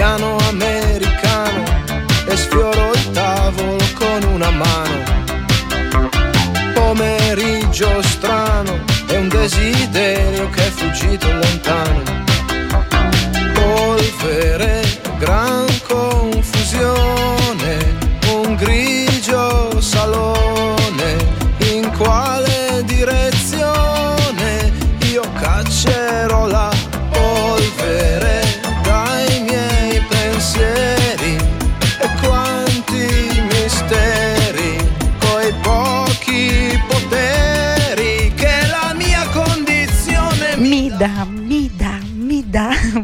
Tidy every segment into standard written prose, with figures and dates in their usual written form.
piano americano e sfioro il tavolo con una mano. Pomeriggio strano è un desiderio che è fuggito lontano. Polvere, gran confusione, un grigio salone, in quale direzione io caccerò la polvere dai miei pensieri e quanti misteri coi pochi poteri che la mia condizione mi dà.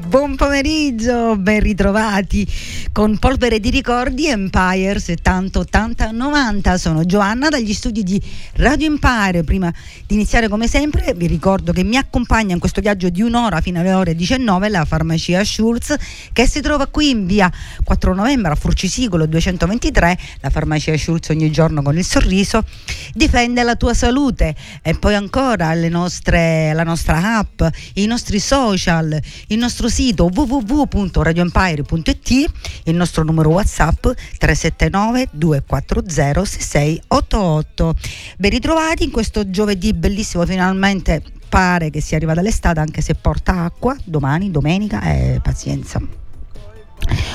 Buon pomeriggio, ben ritrovati con Polvere di Ricordi Empire 70, 80, 90. Sono Giovanna dagli studi di Radio Empire. Prima di iniziare, come sempre, vi ricordo che mi accompagna in questo viaggio di un'ora fino alle ore 19 la farmacia Schulz, che si trova qui in via 4 novembre a Furci Siculo 223. La farmacia Schulz, ogni giorno con il sorriso, difende la tua salute. E poi ancora la nostra app, i nostri social, il nostro sito www.radioempire.it, il nostro numero WhatsApp 379 240 6688. Ben ritrovati in questo giovedì bellissimo, finalmente pare che sia arrivata l'estate, anche se porta acqua, domani, domenica, pazienza.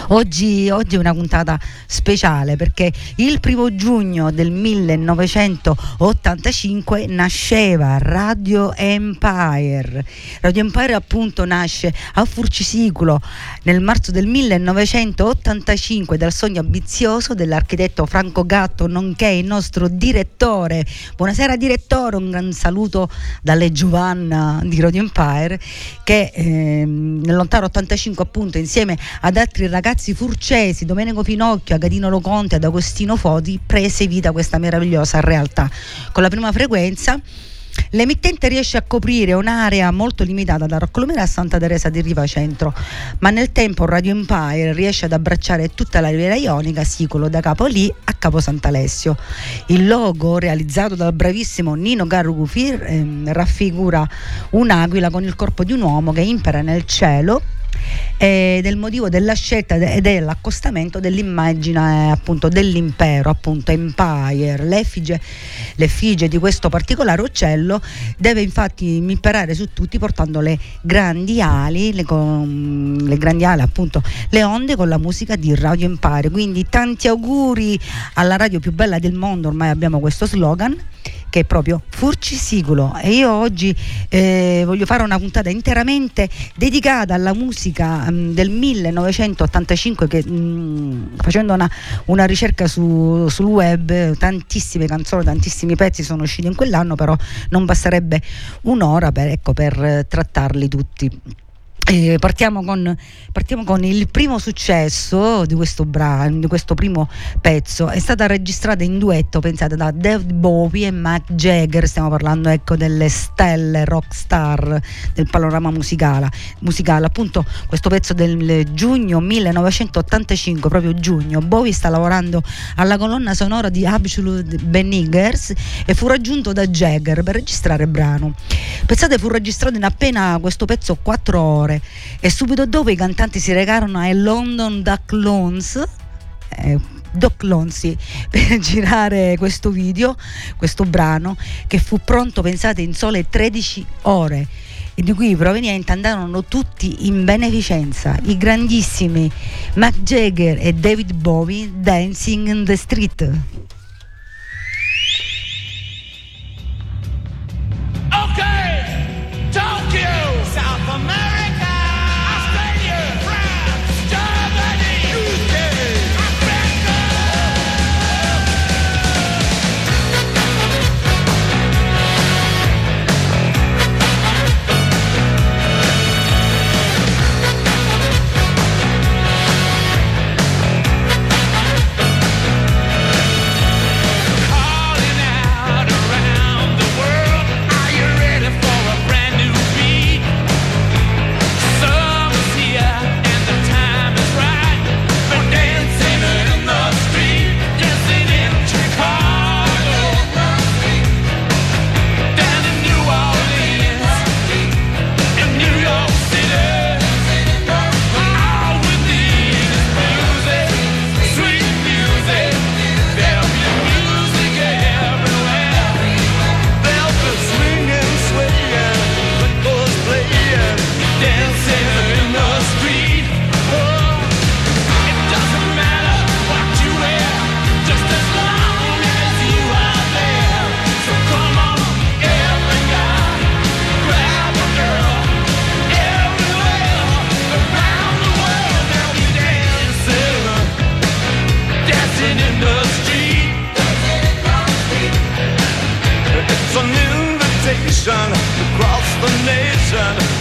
Oggi è una puntata speciale perché il 1° giugno del 1985 nasceva Radio Empire. Radio Empire appunto nasce a Furci Siculo nel marzo del 1985 dal sogno ambizioso dell'architetto Franco Gatto, nonché il nostro direttore. Buonasera direttore, un gran saluto dalle Giovanna di Radio Empire, che nel lontano 85 appunto, insieme ad altri ragazzi furcesi, Domenico Finocchio, Agatino Lo Conte ed Agostino Foti, prese vita questa meravigliosa realtà. Con la prima frequenza l'emittente riesce a coprire un'area molto limitata da Roccalumera a Santa Teresa di Riva Centro, ma nel tempo Radio Empire riesce ad abbracciare tutta la Riviera Ionica, Siculo da Capo Lì a Capo Sant'Alessio. Il logo, realizzato dal bravissimo Nino Garufi, raffigura un'aquila con il corpo di un uomo che impera nel cielo, del motivo della scelta ed è l'accostamento dell'immagine appunto dell'impero, appunto Empire. L'effigie di questo particolare uccello deve infatti imperare su tutti, portando le grandi ali appunto, le onde con la musica di Radio Empire. Quindi tanti auguri alla radio più bella del mondo, ormai abbiamo questo slogan che è proprio Furci Siculo. E io oggi voglio fare una puntata interamente dedicata alla musica del 1985, che facendo una ricerca sul web, tantissime canzoni, tantissimi pezzi sono usciti in quell'anno, però non basterebbe un'ora per trattarli tutti. Partiamo con il primo successo di questo primo pezzo. È stata registrata in duetto, pensate, da David Bowie e Mick Jagger. Stiamo parlando, ecco, delle stelle rock star del panorama musicale. Appunto questo pezzo del giugno 1985, proprio giugno. Bowie sta lavorando alla colonna sonora di Absolute Beginners e fu raggiunto da Jagger per registrare il brano. Pensate, fu registrato in appena questo pezzo 4 ore, e subito dopo i cantanti si recarono ai London Docklands per girare questo video, questo brano che fu pronto, pensate, in sole 13 ore, e di cui provenienti andarono tutti in beneficenza: i grandissimi Mick Jagger e David Bowie, Dancing in the Street.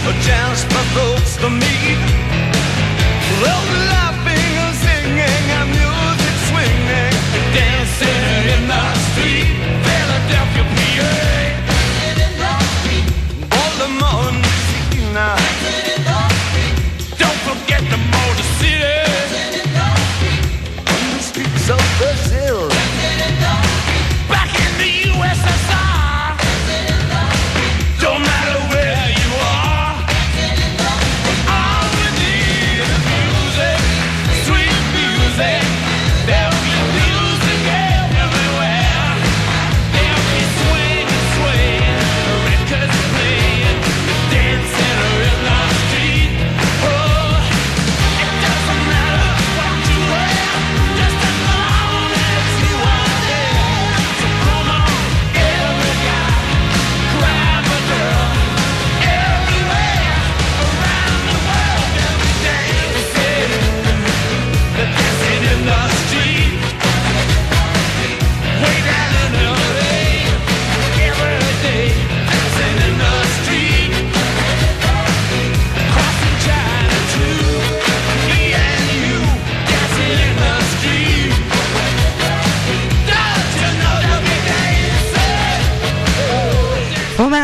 or just provokes the need. Love laughing and singing and music swinging and dancing in the street, Philadelphia, PA. Dancing in the street, Baltimore, Louisiana. Dancing in the street, don't forget the Motor City. Dancing in the street, on the streets of Brazil. Dancing in the street, back in the USSR.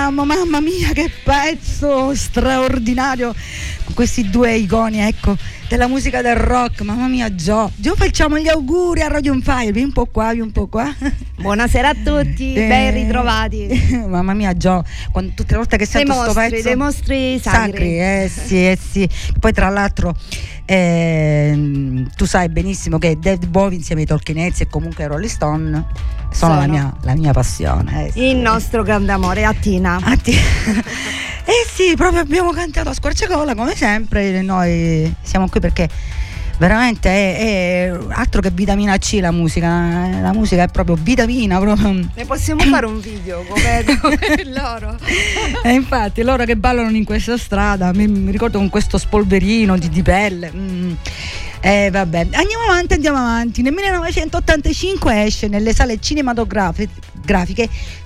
Mamma mia, che pezzo straordinario, con questi due iconi, ecco, della musica del rock. Mamma mia, Gio, facciamo gli auguri a Radio Empire, vieni un po' qua, vieni un po' qua. Buonasera a tutti, ben ritrovati. Mamma mia, Gio, quando, tutte le volte che sento questo pezzo dei mostri sacri. Sì. Poi tra l'altro tu sai benissimo che David Bowie insieme ai Talking Heads e comunque Rolling Stone sono la mia passione. Il nostro grande amore a Tina. Sì, proprio abbiamo cantato a squarciagola come sempre. Noi siamo qui perché veramente è altro che vitamina C la musica. La musica è proprio vitamina proprio. Ne possiamo fare un video come loro. E infatti loro che ballano in questa strada, mi ricordo con questo spolverino di pelle. Vabbè, andiamo avanti. Nel 1985 esce nelle sale cinematografiche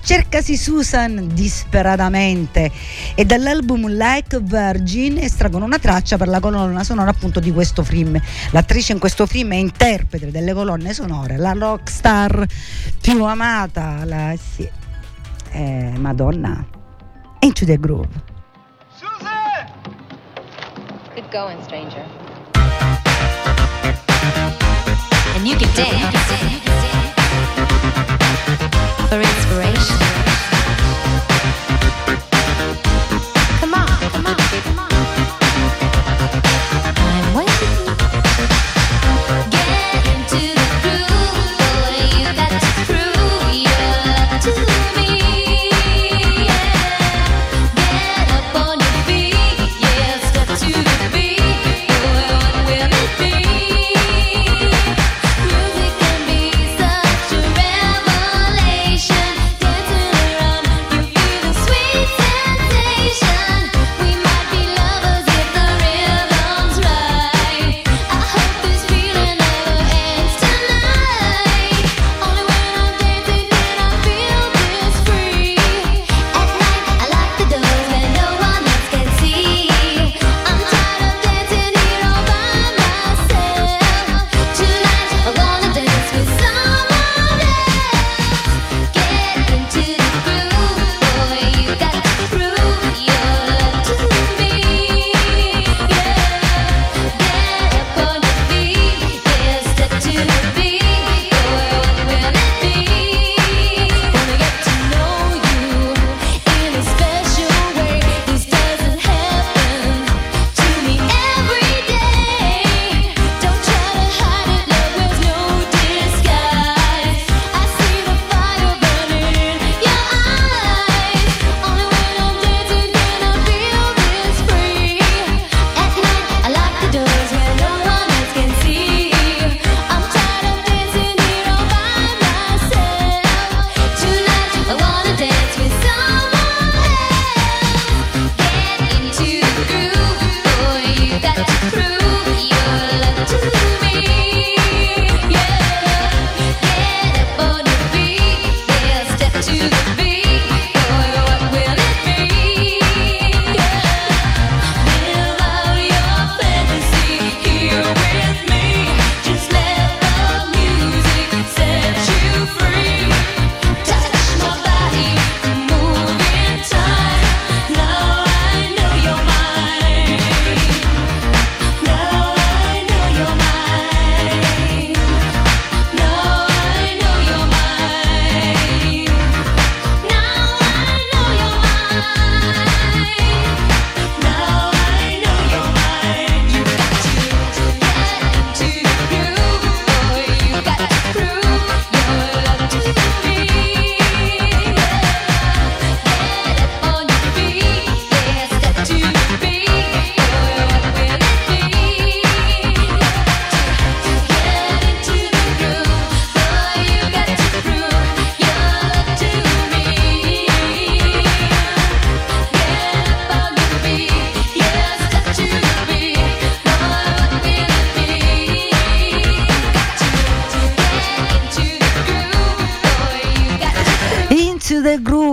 Cercasi Susan Disperatamente, e dall'album Like Virgin estraggono una traccia per la colonna sonora appunto di questo film. L'attrice in questo film è interprete delle colonne sonore, la rockstar più amata, Madonna, Into the Groove. Susan! Good going, stranger. And you can dance for inspiration.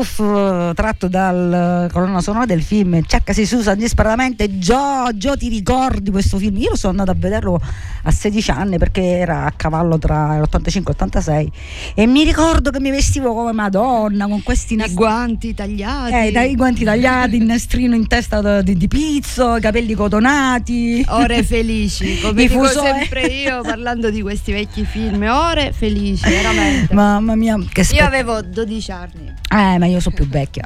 Groove, tratto dal colonna sonora del film Cercasi Susan Disperatamente. Gio, ti ricordi questo film? Io sono andato a vederlo a 16 anni perché era a cavallo tra l'85 e l'86, e mi ricordo che mi vestivo come Madonna con questi guanti tagliati, il nastrino in testa di pizzo, i capelli cotonati, ore felici, come dico sempre io parlando di questi vecchi film, ore felici veramente. Mamma mia, che io avevo 12 anni. Ma io sono più vecchia.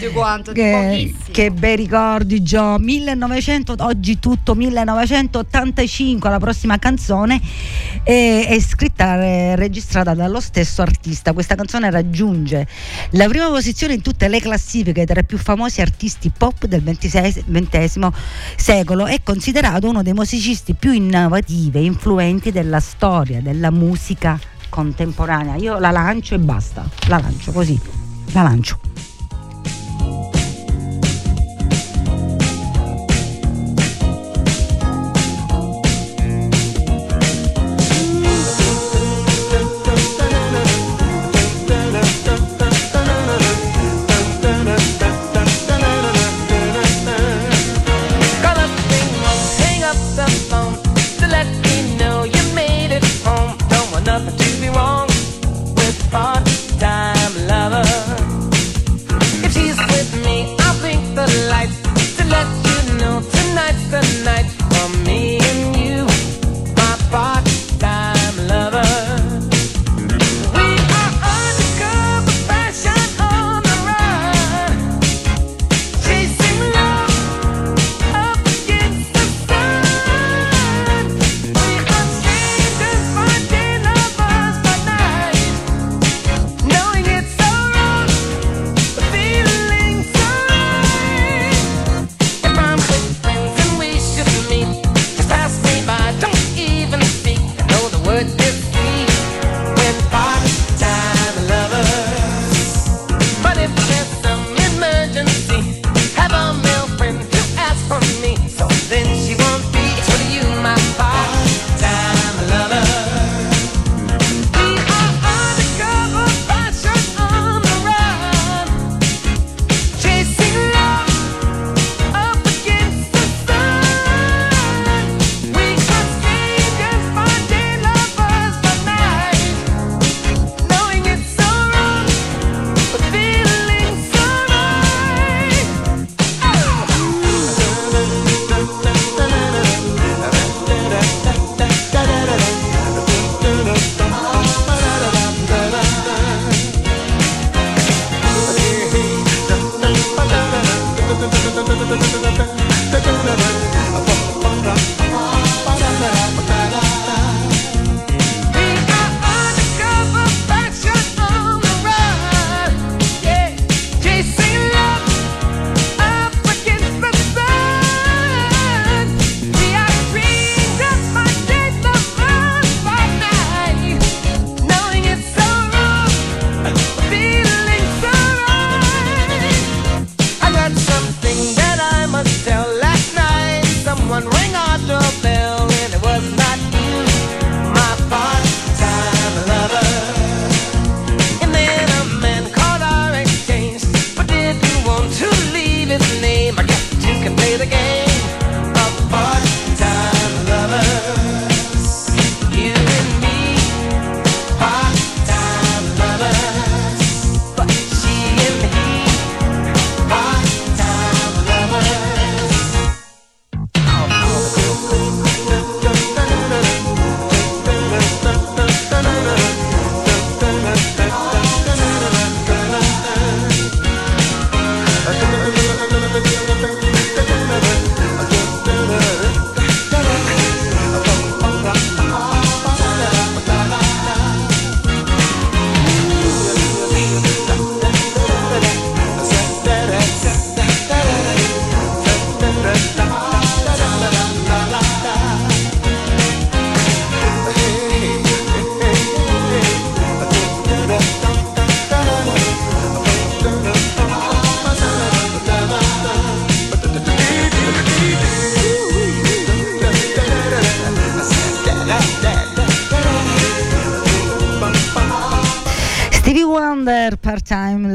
Di quanto? Di pochissimo. Che bei ricordi, Gio. 1900, oggi tutto 1985, la prossima canzone è scritta e registrata dallo stesso artista. Questa canzone raggiunge la prima posizione in tutte le classifiche tra i più famosi artisti pop del XX secolo. È considerato uno dei musicisti più innovativi e influenti della storia della musica contemporanea. Io la lancio e basta, la lancio così, la lancio.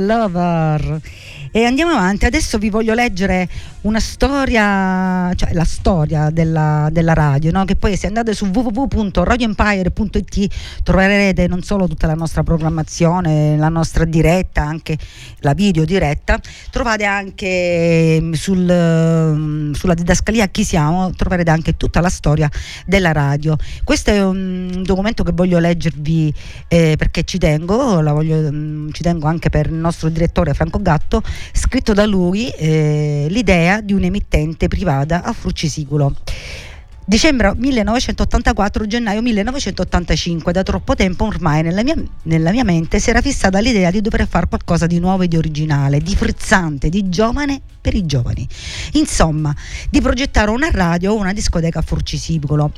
Time Lover. E andiamo avanti, adesso vi voglio leggere una storia, cioè la storia della radio, no? Che poi se andate su www.radioempire.it troverete non solo tutta la nostra programmazione, la nostra diretta, anche la video diretta, trovate anche sulla didascalia Chi siamo, troverete anche tutta la storia della radio. Questo è un documento che voglio leggervi perché ci tengo, ci tengo anche per il nostro direttore Franco Gatto, scritto da lui, l'idea di un'emittente privata a Furci Siculo. Dicembre 1984, gennaio 1985, da troppo tempo ormai nella mia mente si era fissata l'idea di dover fare qualcosa di nuovo e di originale, di frizzante, di giovane per i giovani. Insomma, di progettare una radio o una discoteca a Furci Siculo.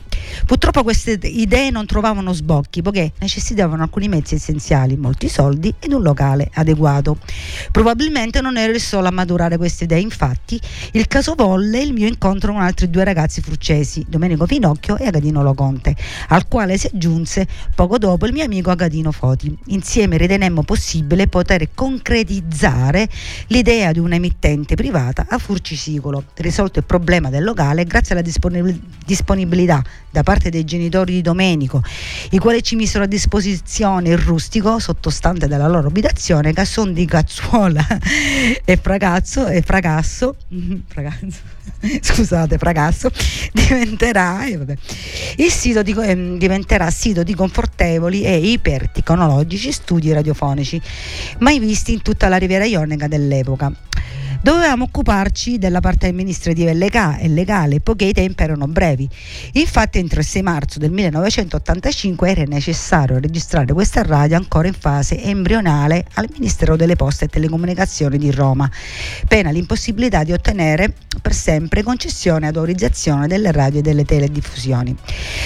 Purtroppo queste idee non trovavano sbocchi, poiché necessitavano alcuni mezzi essenziali, molti soldi ed un locale adeguato. Probabilmente non ero il solo a maturare queste idee, infatti il caso volle il mio incontro con altri due ragazzi furcesi, Domenico Finocchio e Agatino Lo Conte, al quale si aggiunse poco dopo il mio amico Agostino Foti. Insieme ritenemmo possibile poter concretizzare l'idea di un'emittente privata a Furci Siculo, risolto il problema del locale grazie alla disponibilità da parte dei genitori di Domenico, i quali ci misero a disposizione il rustico sottostante dalla loro abitazione, casson di Cazzuola Fragasso diventerà sito di confortevoli e ipertecnologici studi radiofonici mai visti in tutta la Riviera Ionica dell'epoca. Dovevamo occuparci della parte amministrativa e legale, poiché i tempi erano brevi. Infatti entro il 6 marzo del 1985 era necessario registrare questa radio ancora in fase embrionale al Ministero delle Poste e Telecomunicazioni di Roma, pena l'impossibilità di ottenere per sempre concessione e autorizzazione delle radio e delle telediffusioni.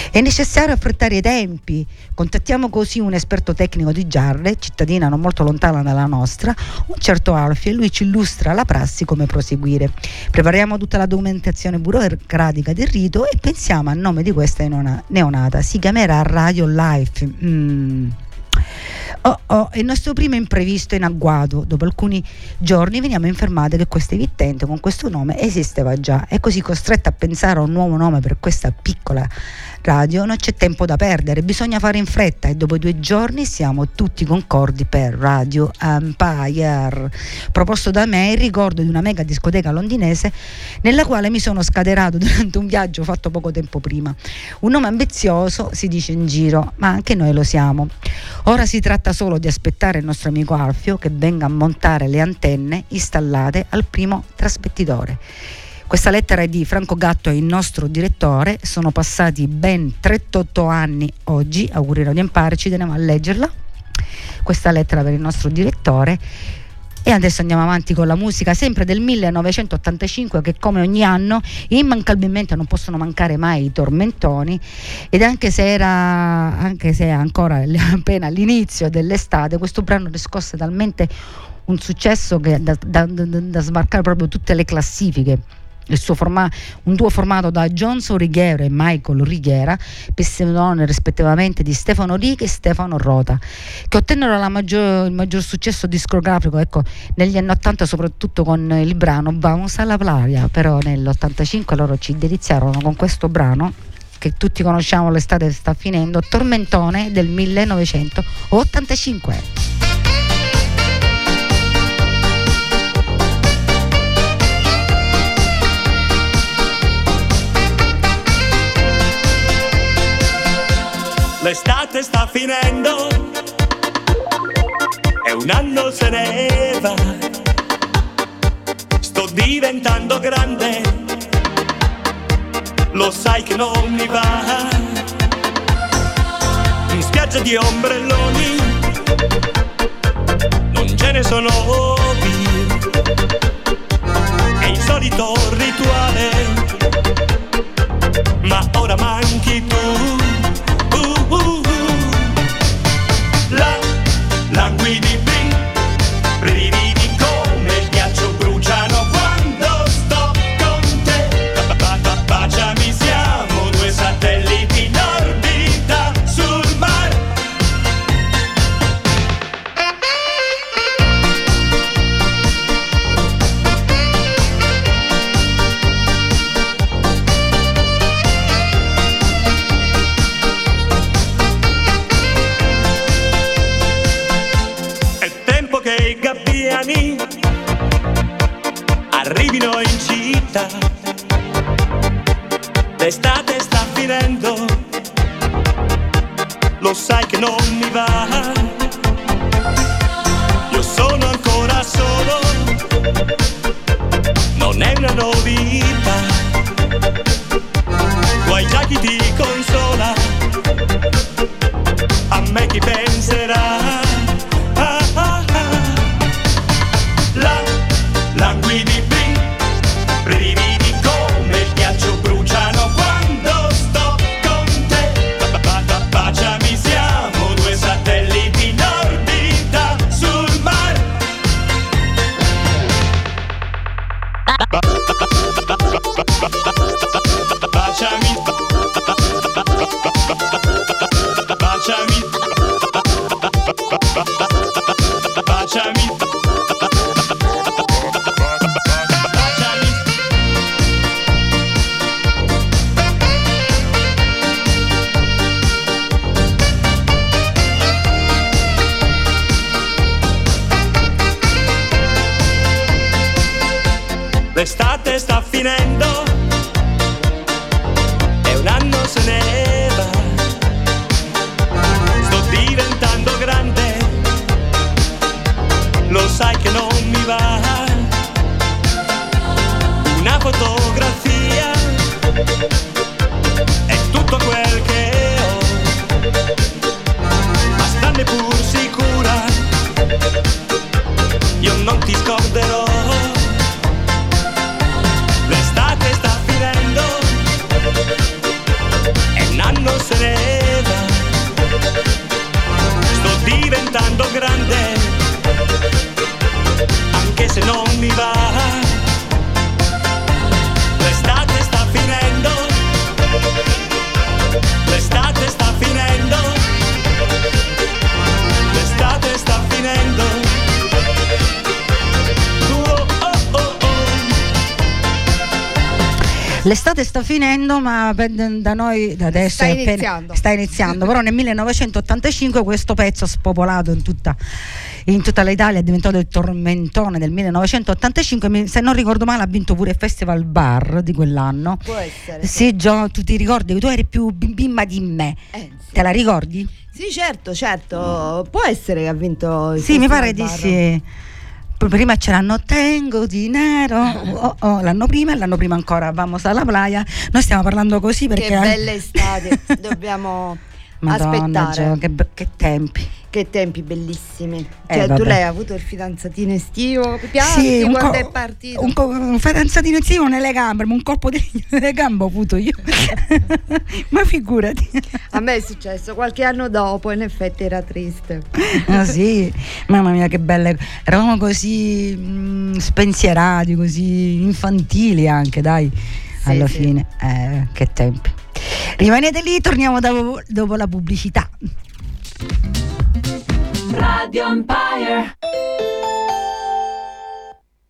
È necessario affrettare i tempi. Contattiamo così un esperto tecnico di Giarre, cittadina non molto lontana dalla nostra, un certo Alfio, e lui ci illustra la prassi, come proseguire. Prepariamo tutta la documentazione burocratica del rito e pensiamo al nome di questa neonata. Si chiamerà Radio Life. Il nostro primo imprevisto in agguato. Dopo alcuni giorni veniamo informati che questa emittente con questo nome esisteva già, e così costretta a pensare a un nuovo nome per questa piccola radio non c'è tempo da perdere, bisogna fare in fretta, e dopo 2 giorni siamo tutti concordi per Radio Empire, proposto da me in ricordo di una mega discoteca londinese nella quale mi sono scaterato durante un viaggio fatto poco tempo prima. Un nome ambizioso, si dice in giro, ma anche noi lo siamo. Ora si tratta solo di aspettare il nostro amico Alfio che venga a montare le antenne installate al primo trasmettitore. Questa lettera è di Franco Gatto, il nostro direttore. Sono passati ben 38 anni oggi, auguri Radio Empire, ci teniamo a leggerla, questa lettera per il nostro direttore. E adesso andiamo avanti con la musica, sempre del 1985, che come ogni anno immancabilmente non possono mancare mai i tormentoni, ed anche se ancora appena all'inizio dell'estate, questo brano riscosse talmente un successo che da smarcare proprio tutte le classifiche. Il suo un duo formato da Johnson Righeira e Michael Righeira, pseudonimi rispettivamente di Stefano Ricci e Stefano Rota, che ottennero il maggior successo discografico, ecco, negli anni 80, soprattutto con il brano Vamos a la Playa. Però nell'85 loro ci deliziarono con questo brano che tutti conosciamo, L'estate sta finendo, tormentone del 1985. L'estate sta finendo e un anno se ne va. Sto diventando grande, lo sai che non mi va. In spiaggia di ombrelloni non ce ne sono più, è il solito rituale, ma ora manchi tu. Languidi brin, brividi come il ghiaccio bruciano quando sto con te. Baciami, siamo 2 satelliti in orbita sul mare. l'estate sta finendo, lo sai che non mi va, io sono ancora solo, non è una novità, guai già chi ti consola, a me chi penserà. L'estate sta finendo e un anno se ne va, sto diventando grande, lo sai che non mi va, una fotografia è tutto quel che ho, ma stanne pur sicura, io non ti scorderò. Non se ne va, sto diventando grande, anche se non mi va, l'estate sta finendo, l'estate sta finendo, l'estate sta finendo, oh oh oh oh. L'estate sta finendo, ma da noi da adesso sta iniziando, però nel 1985 questo pezzo spopolato in tutta l'Italia è diventato il tormentone del 1985, se non ricordo male ha vinto pure il Festival Bar di quell'anno. Può essere. Sì, Gio, tu ti ricordi che tu eri più bimba di me, sì. Te la ricordi? Sì, certo, può essere che ha vinto il Festival Bar. Sì, mi pare di sì. Prima c'erano Tengo Dinero, l'anno prima ancora Vamos a la Playa. Noi stiamo parlando così perché... Che belle estate, dobbiamo Madonna, aspettare. Gio, che tempi. Che tempi bellissimi. Cioè, tu l'hai avuto il fidanzatino estivo? Pianti sì, quando è partito? Un fidanzatino estivo nelle gambe, ma un colpo nelle gambe ho avuto io. Ma figurati. A me è successo qualche anno dopo, in effetti era triste. Ah sì, mamma mia che belle. Eravamo così spensierati, così infantili anche, dai. Sì, alla fine, sì. Che tempi. Rimanete lì, torniamo dopo la pubblicità. Radio Empire.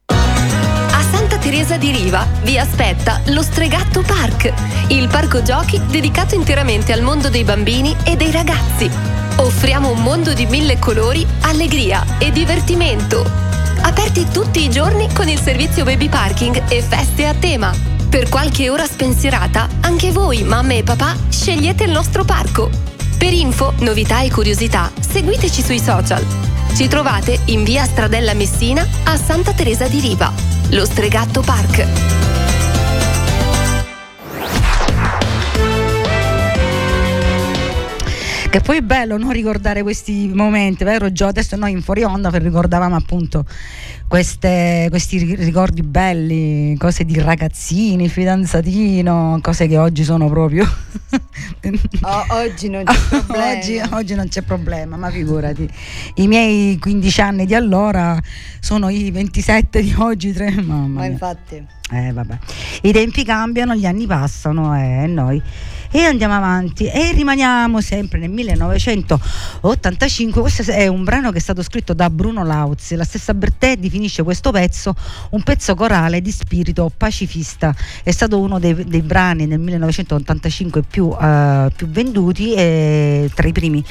A Santa Teresa di Riva vi aspetta lo Stregatto Park, il parco giochi dedicato interamente al mondo dei bambini e dei ragazzi. Offriamo un mondo di 1000 colori, allegria e divertimento. Aperti tutti i giorni con il servizio baby parking e feste a tema. Per qualche ora spensierata, anche voi, mamme e papà, scegliete il nostro parco. Per info, novità e curiosità, seguiteci sui social. Ci trovate in via Stradella Messina a Santa Teresa di Riva, lo Stregatto Park. Che poi è bello non ricordare questi momenti, vero Gio? Adesso noi in fuori onda ricordavamo appunto questi ricordi belli, cose di ragazzini, fidanzatino, cose che oggi sono proprio oggi non c'è problema. Oggi non c'è problema, ma figurati, i miei 15 anni di allora sono i 27 di oggi, mamma mia. Ma infatti vabbè, i tempi cambiano, gli anni passano e noi e andiamo avanti e rimaniamo sempre nel 1985. Questo è un brano che è stato scritto da Bruno Lauzi. La stessa Bertè definisce questo pezzo un pezzo corale di spirito pacifista. È stato uno dei brani nel 1985 più venduti e tra i primi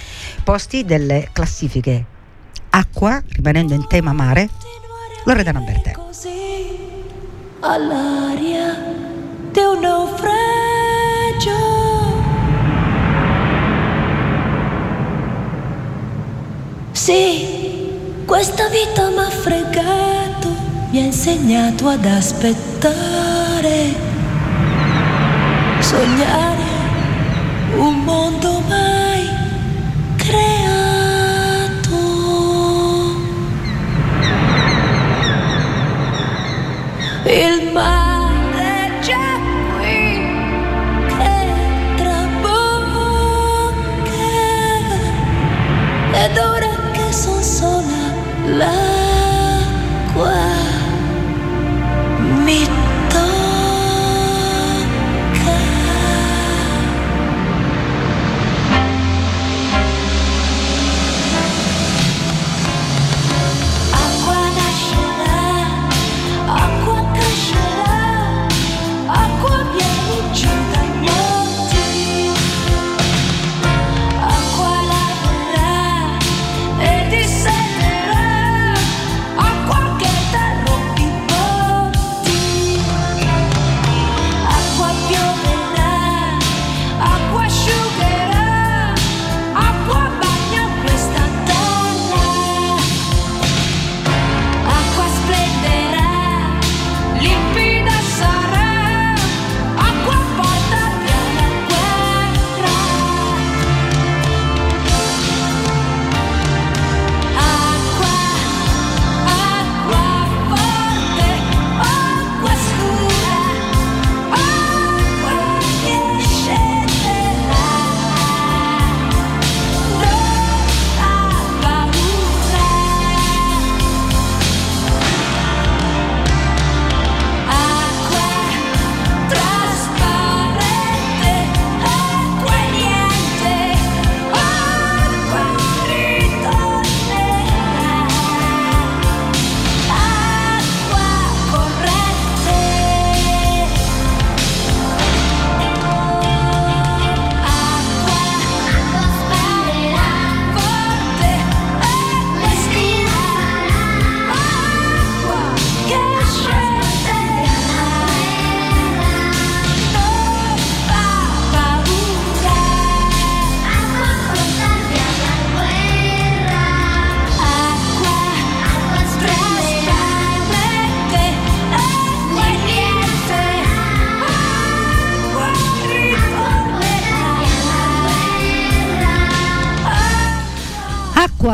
posti delle classifiche. Acqua, rimanendo in tema mare, Loredana Bertè. Così all'aria di un naufragio Sì, questa vita m'ha fregato, mi ha insegnato ad aspettare, sognare un mondo mai creato. Il mare è già qui che trabocca, ed ora che son sola l'acqua mi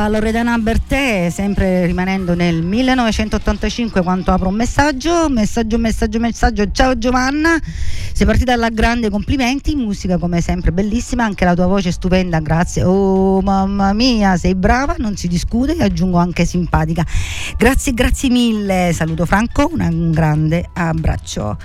Loredana Bertè, sempre rimanendo nel 1985, quando apro un messaggio. Ciao Giovanna, sei partita alla grande, complimenti, musica come sempre bellissima, anche la tua voce è stupenda, grazie. Oh mamma mia, sei brava, non si discute, e aggiungo anche simpatica. Grazie mille, saluto Franco, un grande abbraccio.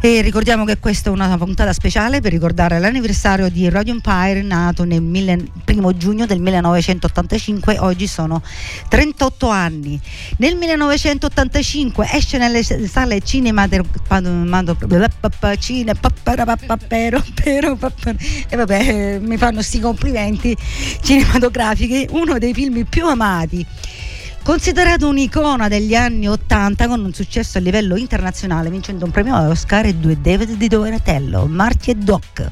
E ricordiamo che questa è una puntata speciale per ricordare l'anniversario di Radio Empire, nato nel 1 giugno del 1985, oggi sono 38 anni. Nel 1985 esce nelle sale cinematografiche uno dei film più amati. Considerato un'icona degli anni 80 con un successo a livello internazionale, vincendo un premio Oscar e 2 David di Donatello, Marty e Doc.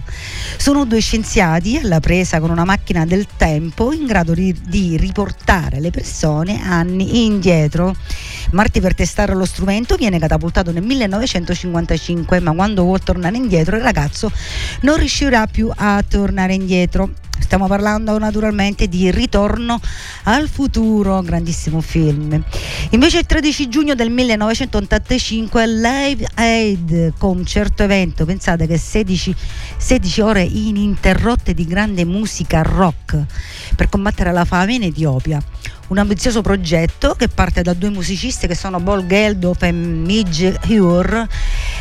Sono due scienziati alla presa con una macchina del tempo in grado di riportare le persone anni indietro. Marty, per testare lo strumento, viene catapultato nel 1955, ma quando vuol tornare indietro il ragazzo non riuscirà più a tornare indietro. Stiamo parlando naturalmente di Ritorno al futuro, grandissimo film. Invece il 13 giugno del 1985 Live Aid, concerto evento, pensate che 16 ore ininterrotte di grande musica rock per combattere la fame in Etiopia. Un ambizioso progetto che parte da due musicisti che sono Paul Geldof e Midge Ure,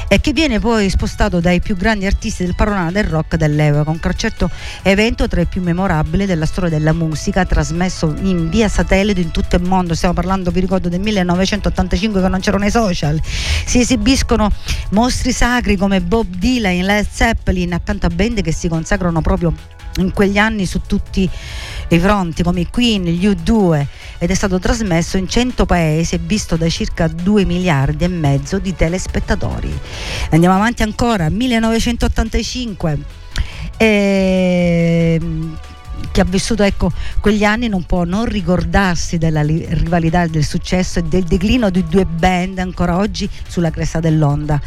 e che viene poi spostato dai più grandi artisti del panorama del rock dell'epoca. Un concerto evento tra i più memorabili della storia della musica, trasmesso in via satellite in tutto il mondo. Stiamo parlando, vi ricordo, del 1985, che non c'erano i social. Si esibiscono mostri sacri come Bob Dylan, Led Zeppelin, accanto a band che si consacrano proprio in quegli anni su tutti i fronti, come i Queen, gli U2, ed è stato trasmesso in 100 paesi e visto da circa 2,5 miliardi di telespettatori. Andiamo avanti ancora, 1985. chi ha vissuto, ecco, quegli anni non può non ricordarsi della rivalità, del successo e del declino di due band ancora oggi sulla cresta dell'onda,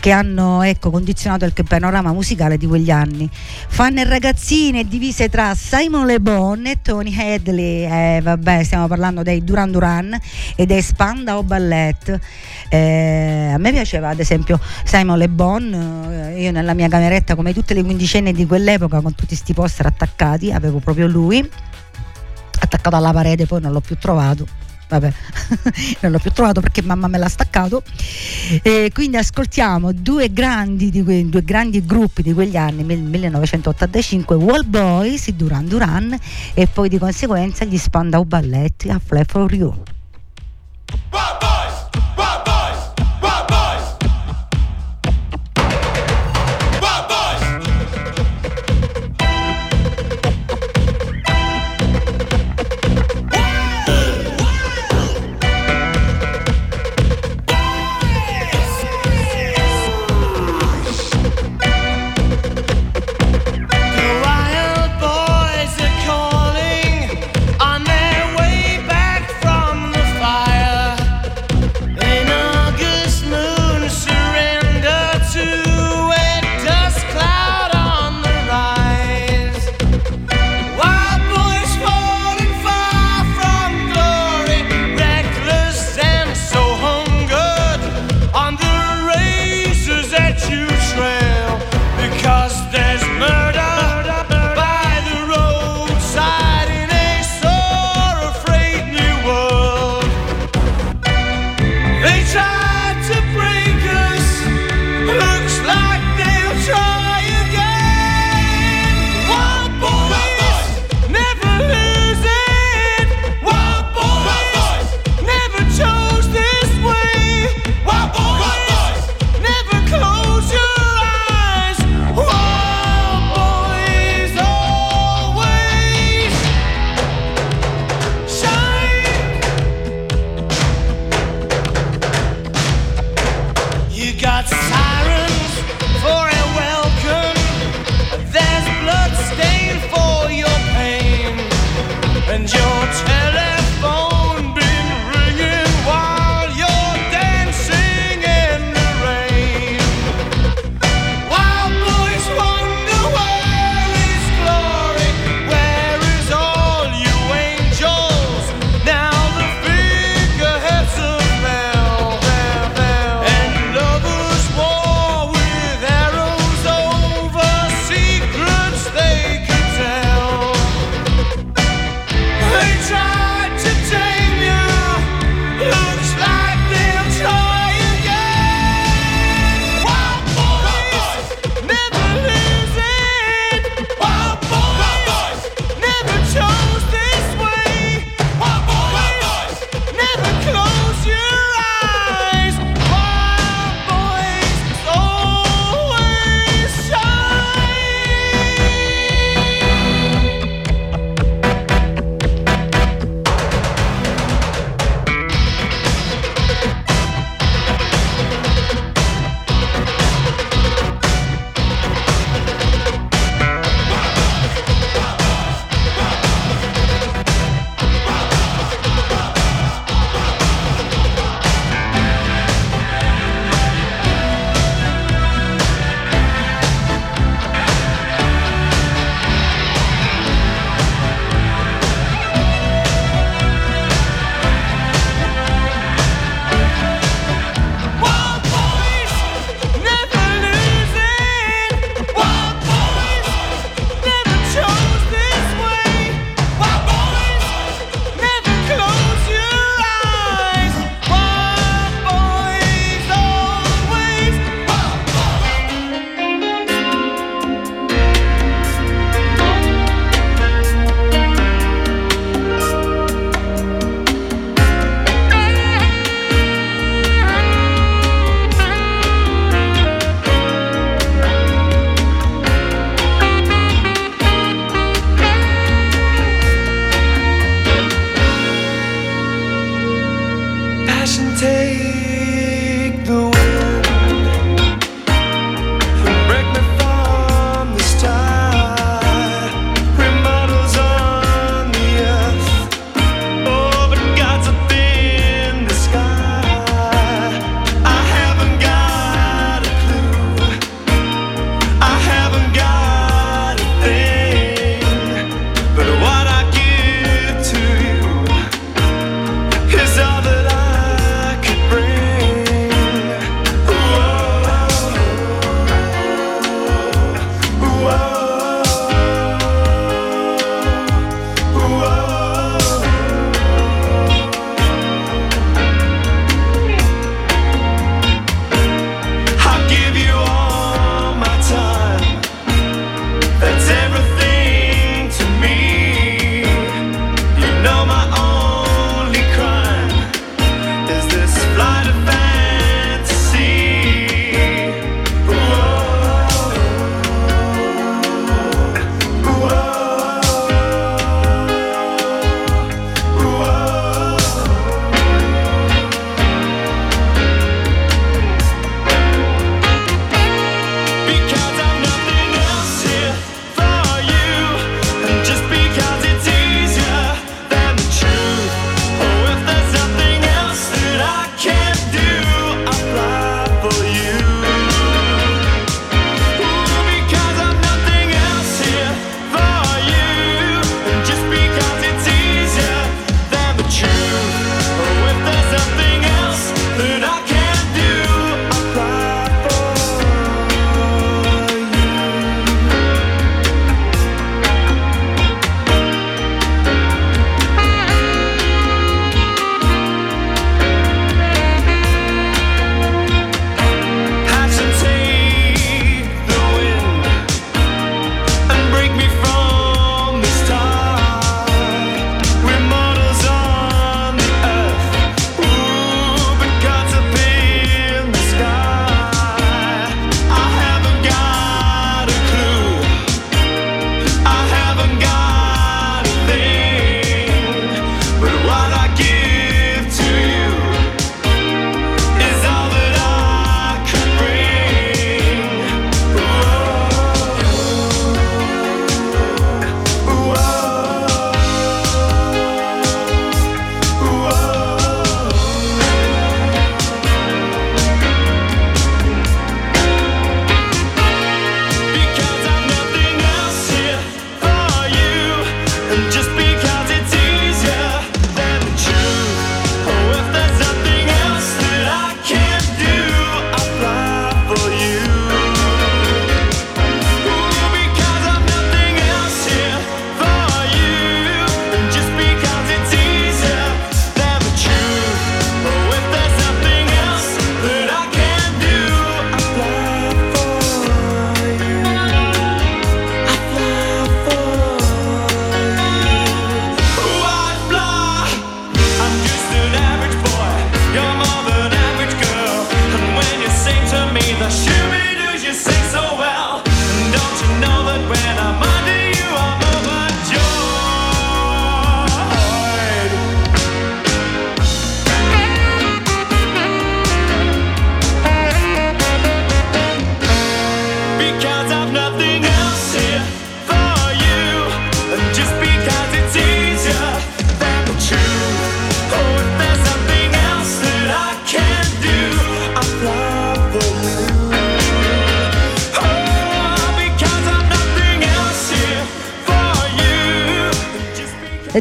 che hanno, ecco, condizionato il panorama musicale di quegli anni. Fan e ragazzine divise tra Simon Le Bon e Tony Hadley, vabbè, stiamo parlando dei Duran Duran e dei Spandau Ballet. A me piaceva ad esempio Simon Le Bon, io nella mia cameretta, come tutte le quindicenne di quell'epoca, con tutti sti poster attaccati, avevo proprio lui attaccato alla parete, poi non l'ho più trovato, vabbè non l'ho più trovato perché mamma me l'ha staccato. E quindi ascoltiamo due grandi gruppi di quegli anni, 1985, Wall Boys, Duran Duran, e poi di conseguenza gli Spandau Ballet, A Fly For You. Wild boys are calling on their way back from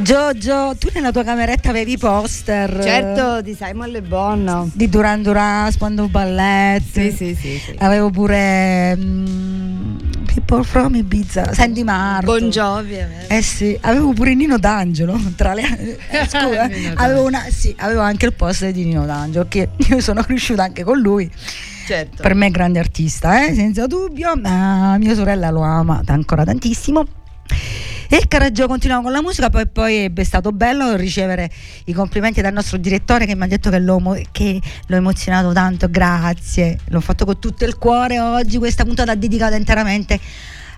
Giorgio, tu nella tua cameretta avevi i poster? Certo, di Simon Le Bon, di Duran Duran, Spandau Ballet. Sì. Avevo pure People from Ibiza, Sandy Marto, Bon Jovi. Sì, avevo pure Nino D'Angelo tra le scusa, avevo anche il poster di Nino D'Angelo, che io sono cresciuta anche con lui. Certo. Per me è grande artista, senza dubbio, ma mia sorella lo ama ancora tantissimo. E cara Gio, continuiamo con la musica, poi è stato bello ricevere i complimenti dal nostro direttore, che mi ha detto che l'ho emozionato tanto. Grazie, l'ho fatto con tutto il cuore oggi, questa puntata dedicata interamente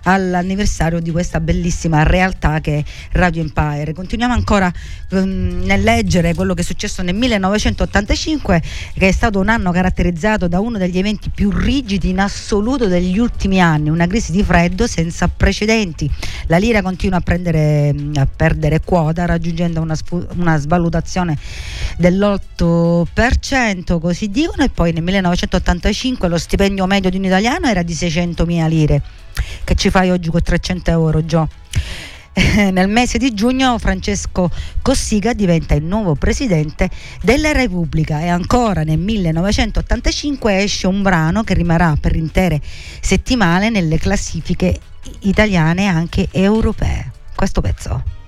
all'anniversario di questa bellissima realtà che è Radio Empire. Continuiamo ancora nel leggere quello che è successo nel 1985, che è stato un anno caratterizzato da uno degli eventi più rigidi in assoluto degli ultimi anni, una crisi di freddo senza precedenti. La lira continua a perdere quota, raggiungendo una svalutazione dell'8%, così dicono. E poi nel 1985 lo stipendio medio di un italiano era di 600.000 lire. Che ci fai oggi con 300 euro, Gio? Nel mese di giugno Francesco Cossiga diventa il nuovo presidente della Repubblica. E ancora nel 1985 esce un brano che rimarrà per intere settimane nelle classifiche italiane e anche europee. Questo pezzo.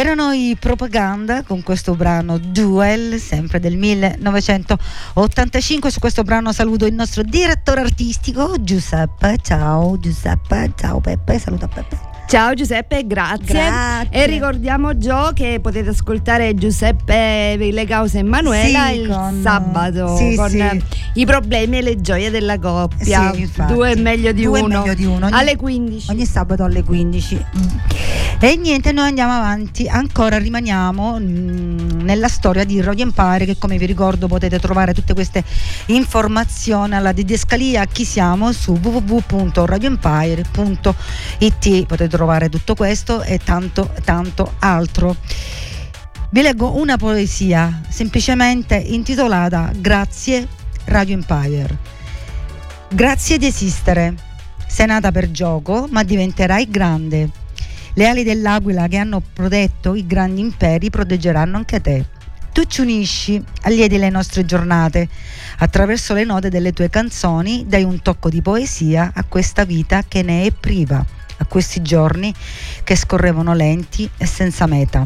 Erano i Propaganda con questo brano Duel, sempre del 1985. Su questo brano saluto il nostro direttore artistico Giuseppe. Ciao Giuseppe, ciao Peppe, saluta Peppe. Ciao Giuseppe, grazie. E ricordiamo Gio che potete ascoltare Giuseppe Villegausa e Manuela il sabato con i problemi e le gioie della coppia, due meglio di uno alle 15, ogni sabato alle 15. E niente, noi andiamo avanti, ancora rimaniamo nella storia di Radio Empire, che come vi ricordo potete trovare tutte queste informazioni alla didescalia chi siamo su www.radioempire.it. potete trovare tutto questo e tanto tanto altro. Vi leggo una poesia semplicemente intitolata Grazie Radio Empire. Grazie di esistere, sei nata per gioco ma diventerai grande. Le ali dell'aquila che hanno protetto i grandi imperi proteggeranno anche te. Tu ci unisci, allieti le nostre giornate attraverso le note delle tue canzoni, dai un tocco di poesia a questa vita che ne è priva, a questi giorni che scorrevano lenti e senza meta.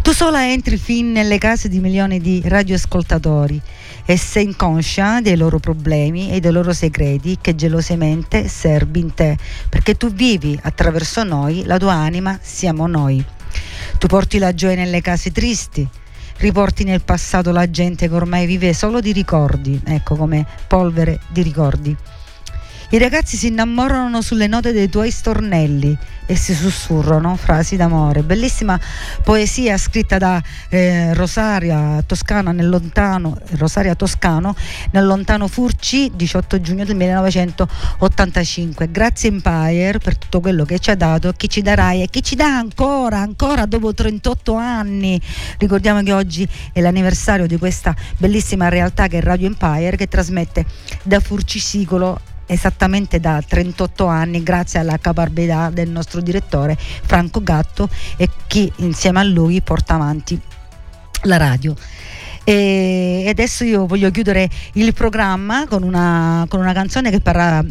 Tu sola entri fin nelle case di milioni di radioascoltatori e sei inconscia dei loro problemi e dei loro segreti che gelosamente serbi in te, perché tu vivi attraverso noi, la tua anima siamo noi. Tu porti la gioia nelle case tristi, riporti nel passato la gente che ormai vive solo di ricordi, ecco, come Polvere di Ricordi. I ragazzi si innamorano sulle note dei tuoi stornelli e si sussurrano frasi d'amore. Bellissima poesia scritta da Rosaria Toscano nel lontano Furci, 18 giugno del 1985. Grazie Empire per tutto quello che ci ha dato, che ci darai e che ci dà ancora dopo 38 anni. Ricordiamo che oggi è l'anniversario di questa bellissima realtà che è Radio Empire, che trasmette da Furci Siculo esattamente da 38 anni, grazie alla caparbietà del nostro direttore Franco Gatto e chi insieme a lui porta avanti la radio. E adesso io voglio chiudere il programma con una canzone che per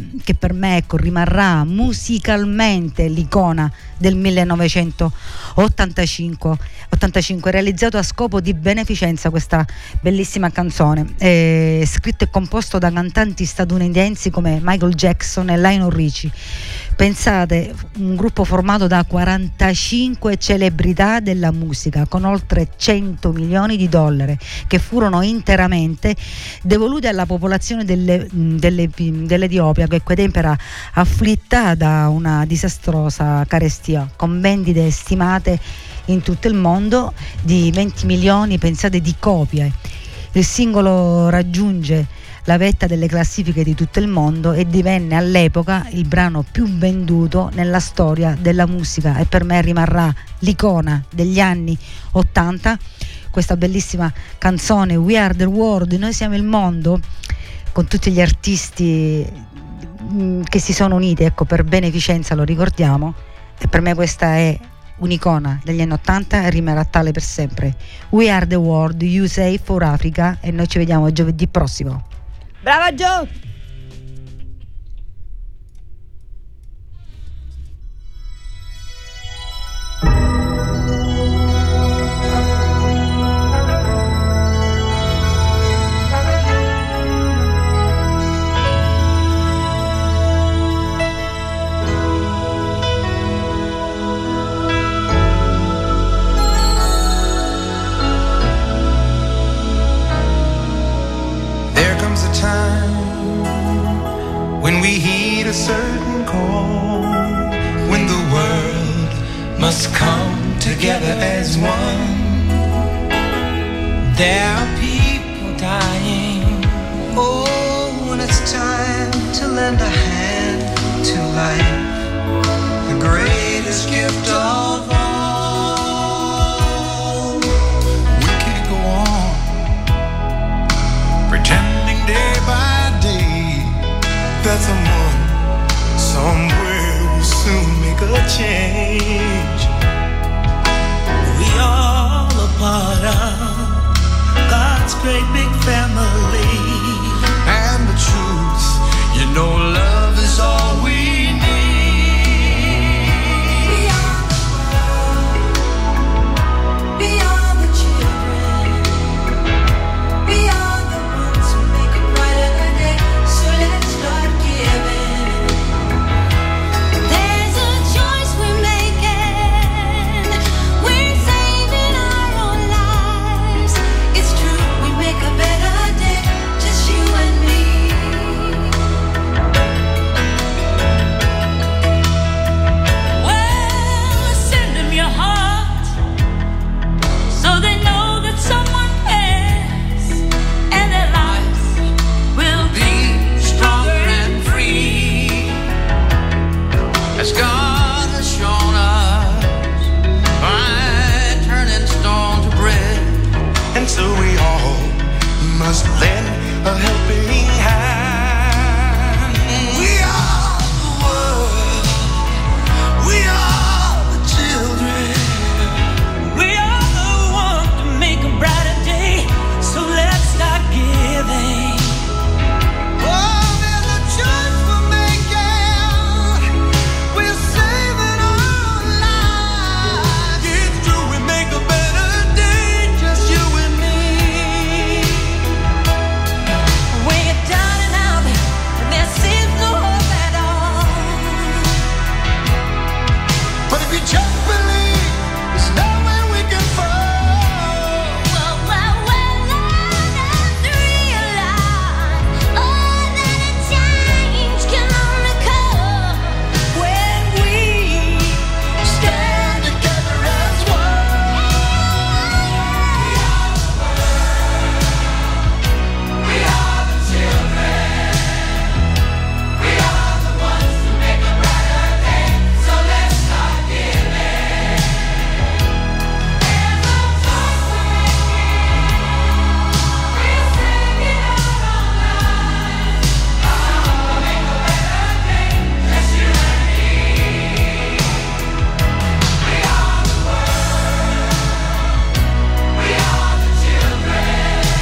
me, ecco, rimarrà musicalmente l'icona del 1985, realizzato a scopo di beneficenza. Questa bellissima canzone è scritto e composto da cantanti statunitensi come Michael Jackson e Lionel Richie. Pensate, un gruppo formato da 45 celebrità della musica con oltre 100 milioni di dollari che furono interamente devoluti alla popolazione dell'Etiopia, che a quei tempi era afflitta da una disastrosa carestia, con vendite stimate in tutto il mondo di 20 milioni, pensate, di copie. Il singolo raggiunge la vetta delle classifiche di tutto il mondo e divenne all'epoca il brano più venduto nella storia della musica, e per me rimarrà l'icona degli anni 80 questa bellissima canzone We Are The World, Noi Siamo il Mondo, con tutti gli artisti che si sono uniti, ecco, per beneficenza, lo ricordiamo, e per me questa è un'icona degli anni 80 e rimarrà tale per sempre. We Are The World, USA for Africa, e noi ci vediamo giovedì prossimo. Brava Gio! as God has shown us, by turning stone to bread. And so we all must lend a helping hand.